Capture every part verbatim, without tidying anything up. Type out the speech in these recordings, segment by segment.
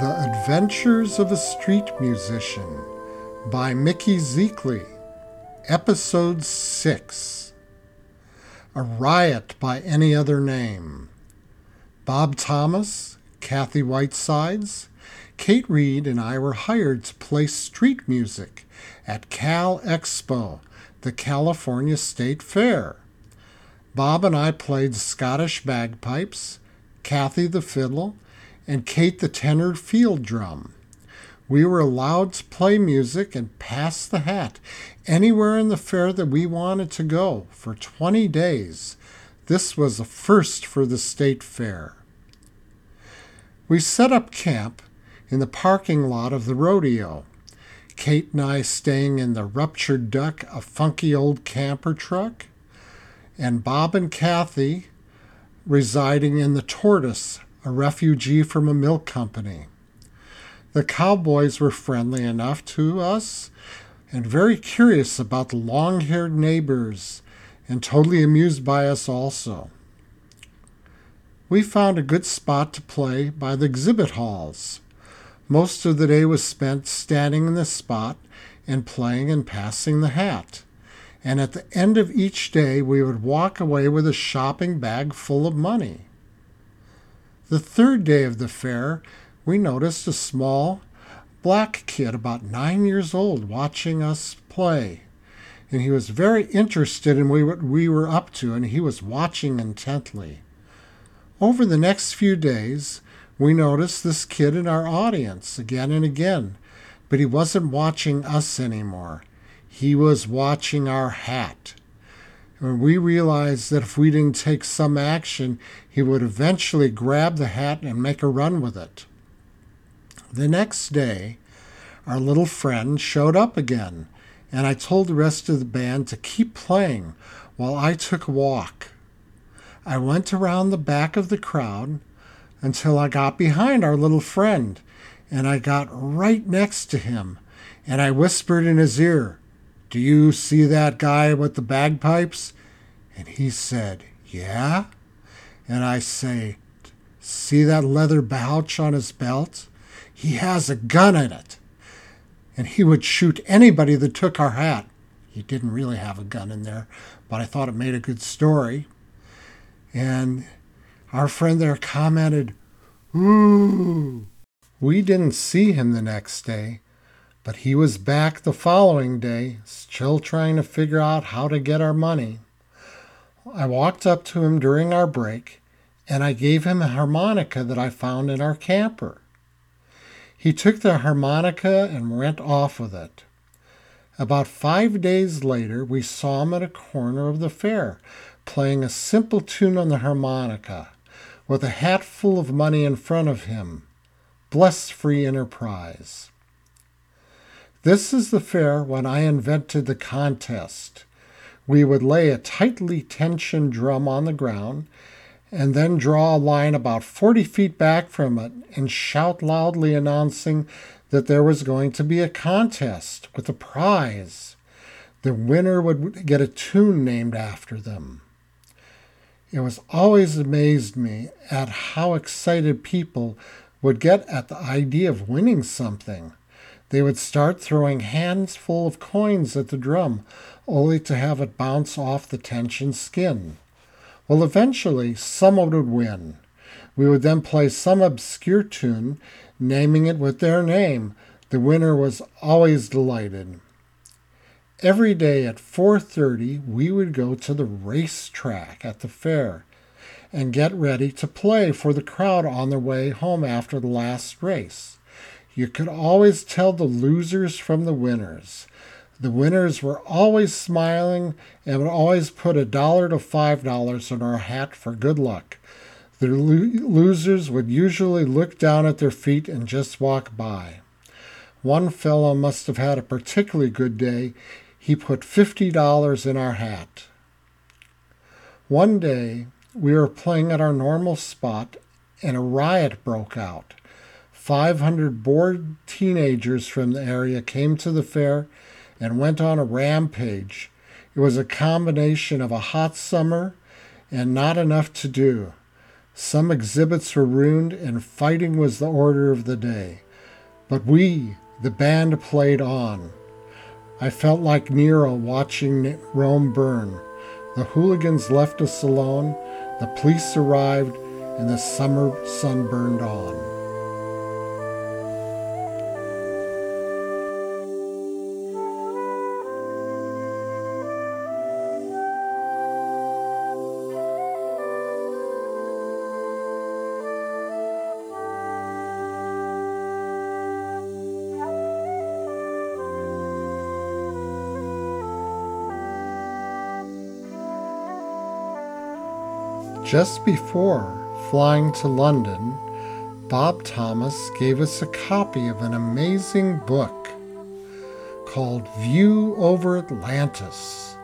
The Adventures of a Street Musician by Mickey Zekley, Episode six. A Riot by Any Other Name. Bob Thomas, Kathy Whitesides, Kate Reed, and I were hired to play street music at Cal Expo, the California State Fair. Bob and I played Scottish bagpipes, Kathy the fiddle, and Kate the tenor field drum. We were allowed to play music and pass the hat anywhere in the fair that we wanted to go for twenty days. This was a first for the state fair. We set up camp in the parking lot of the rodeo, Kate and I staying in the Ruptured Duck, a funky old camper truck, and Bob and Kathy residing in the Tortoise, a refugee from a milk company. The cowboys were friendly enough to us and very curious about the long-haired neighbors and totally amused by us also. We found a good spot to play by the exhibit halls. Most of the day was spent standing in this spot and playing and passing the hat. And at the end of each day, we would walk away with a shopping bag full of money. The third day of the fair, we noticed a small black kid about nine years old watching us play, and he was very interested in what we were up to, and he was watching intently. Over the next few days, we noticed this kid in our audience again and again, but he wasn't watching us anymore. He was watching our hat. And we realized that if we didn't take some action, he would eventually grab the hat and make a run with it. The next day, our little friend showed up again, and I told the rest of the band to keep playing while I took a walk. I went around the back of the crowd until I got behind our little friend, and I got right next to him, and I whispered in his ear, "Do you see that guy with the bagpipes?" And he said, "Yeah." And I say, "See that leather pouch on his belt? He has a gun in it. And he would shoot anybody that took our hat." He didn't really have a gun in there, but I thought it made a good story. And our friend there commented, "Ooh." We didn't see him the next day, but he was back the following day, still trying to figure out how to get our money. I walked up to him during our break, and I gave him a harmonica that I found in our camper. He took the harmonica and went off with it. About five days later, we saw him at a corner of the fair, playing a simple tune on the harmonica, with a hat full of money in front of him. Bless free enterprise. This is the fair when I invented the contest. We would lay a tightly tensioned drum on the ground and then draw a line about forty feet back from it and shout loudly announcing that there was going to be a contest with a prize. The winner would get a tune named after them. It was always amazed me at how excited people would get at the idea of winning something. They would start throwing handfuls of coins at the drum, only to have it bounce off the tension skin. Well, eventually, someone would win. We would then play some obscure tune, naming it with their name. The winner was always delighted. Every day at four thirty, we would go to the racetrack at the fair and get ready to play for the crowd on their way home after the last race. You could always tell the losers from the winners. The winners were always smiling and would always put a dollar to five dollars on our hat for good luck. The lo- losers would usually look down at their feet and just walk by. One fellow must have had a particularly good day. He put fifty dollars in our hat. One day, we were playing at our normal spot and a riot broke out. five hundred bored teenagers from the area came to the fair and went on a rampage. It was a combination of a hot summer and not enough to do. Some exhibits were ruined, and fighting was the order of the day. But we, the band, played on. I felt like Nero watching Rome burn. The hooligans left us alone, the police arrived, and the summer sun burned on. Just before flying to London, Bob Thomas gave us a copy of an amazing book called View Over Atlantis.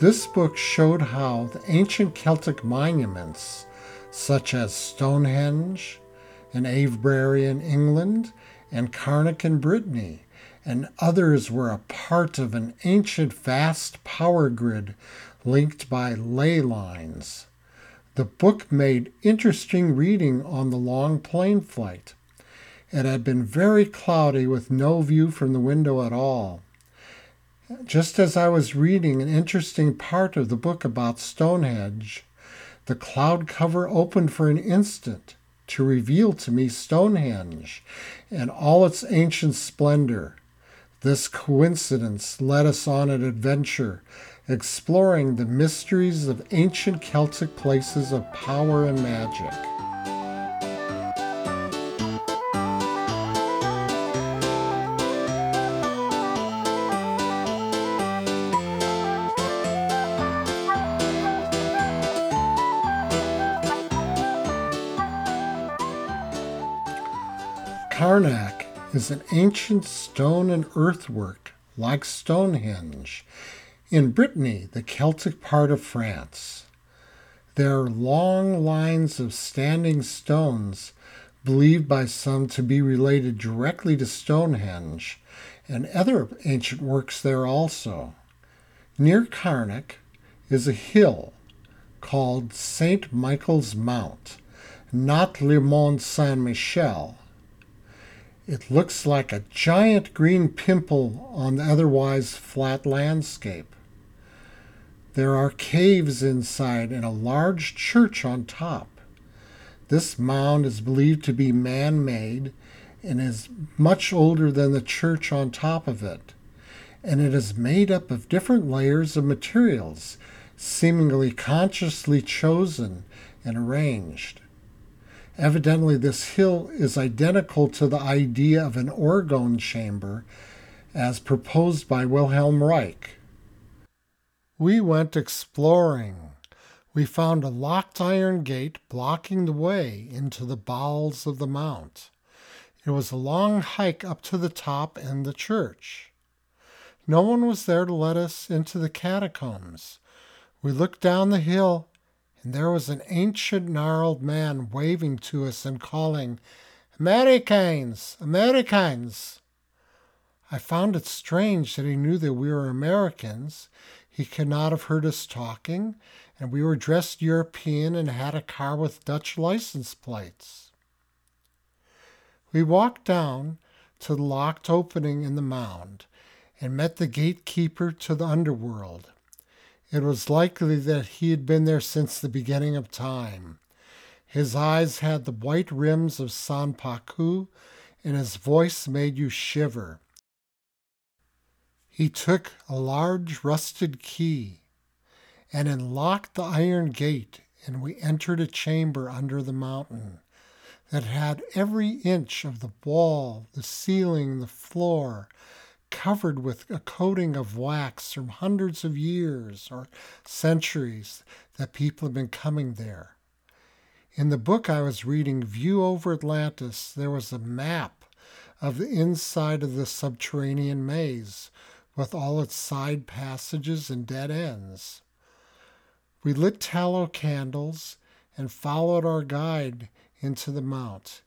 This book showed how the ancient Celtic monuments, such as Stonehenge in Avebury in England and Carnac in Brittany, and others were a part of an ancient vast power grid linked by ley lines. The book made interesting reading on the long plane flight. It had been very cloudy with no view from the window at all. Just as I was reading an interesting part of the book about Stonehenge, the cloud cover opened for an instant to reveal to me Stonehenge and all its ancient splendor. This coincidence led us on an adventure, exploring the mysteries of ancient Celtic places of power and magic. Carnac is an ancient stone and earthwork like Stonehenge, in Brittany, the Celtic part of France. There are long lines of standing stones, believed by some to be related directly to Stonehenge, and other ancient works there also. Near Carnac is a hill called Saint Michael's Mount, not Le Mont Saint-Michel. It looks like a giant green pimple on the otherwise flat landscape. There are caves inside and a large church on top. This mound is believed to be man-made and is much older than the church on top of it, and it is made up of different layers of materials, seemingly consciously chosen and arranged. Evidently, this hill is identical to the idea of an orgone chamber as proposed by Wilhelm Reich. We went exploring. We found a locked iron gate blocking the way into the bowels of the mount. It was a long hike up to the top and the church. No one was there to let us into the catacombs. We looked down the hill, and there was an ancient gnarled man waving to us and calling, "Americans! Americans!" I found it strange that he knew that we were Americans. He could not have heard us talking, and we were dressed European and had a car with Dutch license plates. We walked down to the locked opening in the mound and met the gatekeeper to the underworld. It was likely that he had been there since the beginning of time. His eyes had the white rims of San Paku, and his voice made you shiver. He took a large rusted key and unlocked the iron gate, and we entered a chamber under the mountain that had every inch of the wall, the ceiling, the floor covered with a coating of wax from hundreds of years or centuries that people have been coming there. In the book I was reading, View Over Atlantis, there was a map of the inside of the subterranean maze, with all its side passages and dead ends. We lit tallow candles and followed our guide into the mount.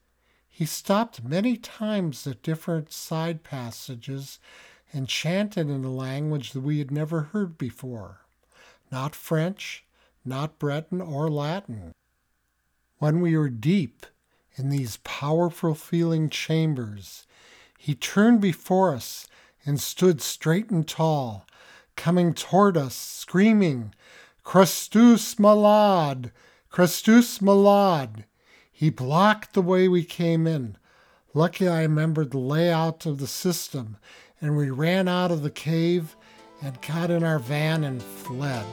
He stopped many times at different side passages and chanted in a language that we had never heard before, not French, not Breton or Latin. When we were deep in these powerful feeling chambers, he turned before us and stood straight and tall, coming toward us, screaming, "Christus malade! Christus malade!" He blocked the way we came in. Lucky I remembered the layout of the system, and we ran out of the cave and got in our van and fled.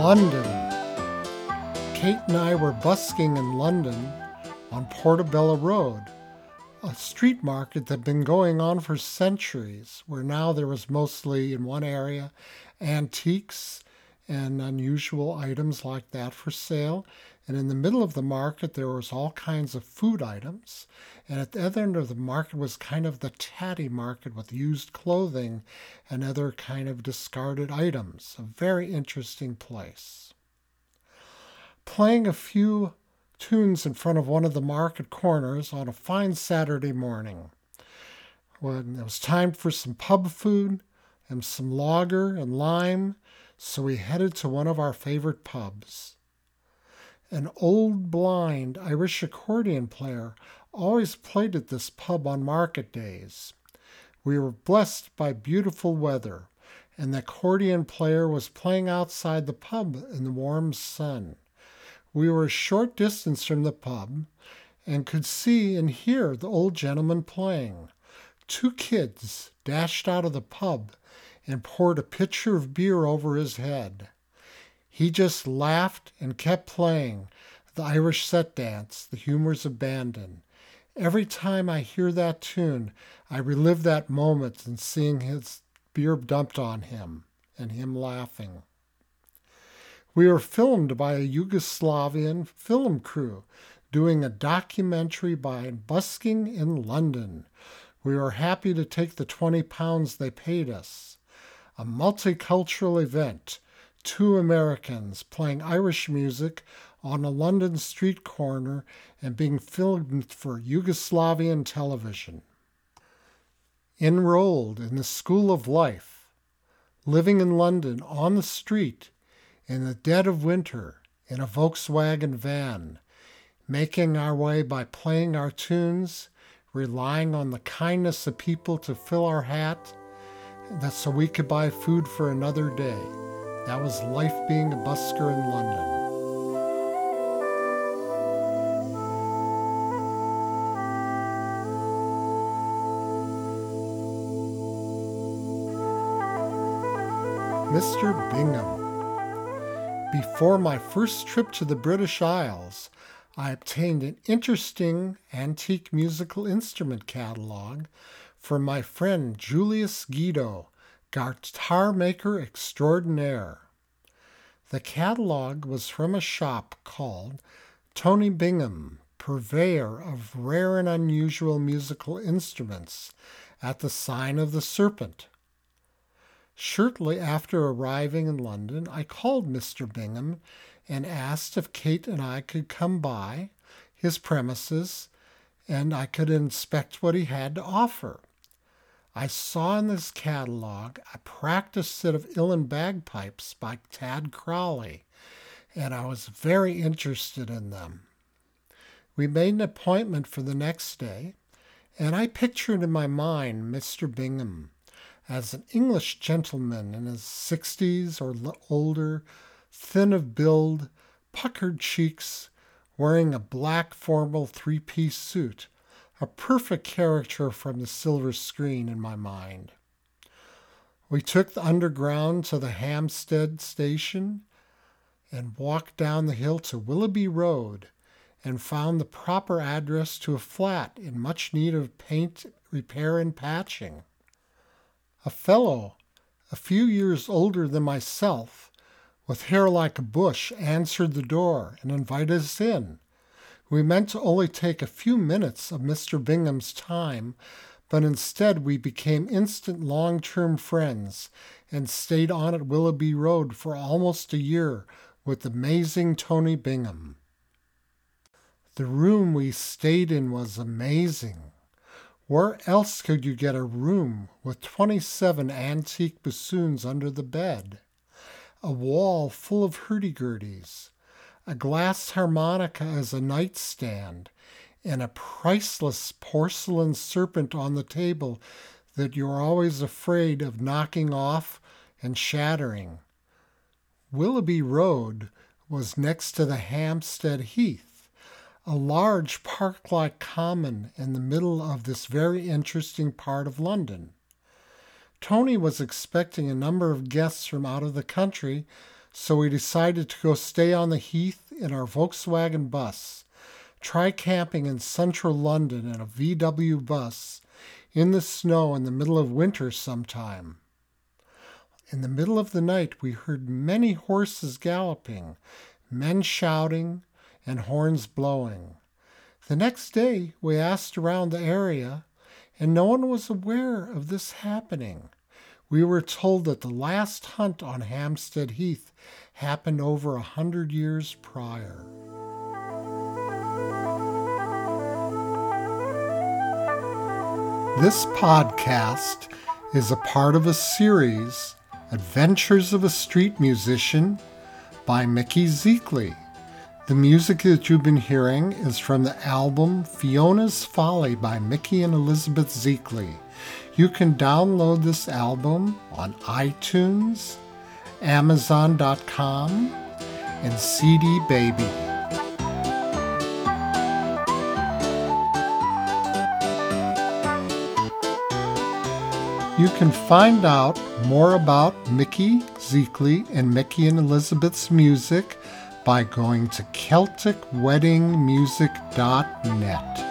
London. Kate and I were busking in London on Portobello Road, a street market that had been going on for centuries, where now there was mostly, in one area, antiques and unusual items like that for sale. And in the middle of the market, there was all kinds of food items. And at the other end of the market was kind of the tatty market with used clothing and other kind of discarded items. A very interesting place. Playing a few tunes in front of one of the market corners on a fine Saturday morning, when it was time for some pub food and some lager and lime, so we headed to one of our favorite pubs. An old blind Irish accordion player always played at this pub on market days. We were blessed by beautiful weather, and the accordion player was playing outside the pub in the warm sun. We were a short distance from the pub and could see and hear the old gentleman playing. Two kids dashed out of the pub and poured a pitcher of beer over his head. He just laughed and kept playing the Irish set dance, the Humours of Bandon. Every time I hear that tune, I relive that moment and seeing his beer dumped on him and him laughing. We were filmed by a Yugoslavian film crew doing a documentary by busking in London. We were happy to take the twenty pounds they paid us. A multicultural event. Two Americans playing Irish music on a London street corner and being filmed for Yugoslavian television. Enrolled in the School of Life. Living in London on the street in the dead of winter, in a Volkswagen van, making our way by playing our tunes, relying on the kindness of people to fill our hat, that's so we could buy food for another day. That was life being a busker in London. Mister Bingham. Before my first trip to the British Isles, I obtained an interesting antique musical instrument catalog from my friend Julius Guido, guitar maker extraordinaire. The catalog was from a shop called Tony Bingham, purveyor of rare and unusual musical instruments, at the Sign of the Serpent. Shortly after arriving in London, I called Mister Bingham and asked if Kate and I could come by his premises and I could inspect what he had to offer. I saw in this catalog a practice set of Uilleann bagpipes by Tad Crowley, and I was very interested in them. We made an appointment for the next day, and I pictured in my mind Mister Bingham as an English gentleman in his sixties or older, thin of build, puckered cheeks, wearing a black formal three-piece suit, a perfect character from the silver screen in my mind. We took the Underground to the Hampstead station and walked down the hill to Willoughby Road and found the proper address to a flat in much need of paint, repair, and patching. A fellow, a few years older than myself, with hair like a bush, answered the door and invited us in. We meant to only take a few minutes of Mister Bingham's time, but instead we became instant long-term friends and stayed on at Willoughby Road for almost a year with amazing Tony Bingham. The room we stayed in was amazing. Where else could you get a room with twenty-seven antique bassoons under the bed, a wall full of hurdy-gurdies, a glass harmonica as a nightstand, and a priceless porcelain serpent on the table that you're always afraid of knocking off and shattering? Willoughby Road was next to the Hampstead Heath, a large park-like common in the middle of this very interesting part of London. Tony was expecting a number of guests from out of the country, so we decided to go stay on the heath in our Volkswagen bus, try camping in central London in a V W bus, in the snow in the middle of winter sometime. In the middle of the night we heard many horses galloping, men shouting, and horns blowing. The next day we asked around the area, and no one was aware of this happening. We were told that the last hunt on Hampstead Heath happened over a hundred years prior. This podcast is a part of a series, Adventures of a Street Musician, by Mickey Zekley. The music that you've been hearing is from the album Fiona's Folly by Mickey and Elizabeth Zekley. You can download this album on iTunes, Amazon dot com, and C D Baby. You can find out more about Mickey Zekley and Mickey and Elizabeth's music by going to Celtic Wedding Music dot net.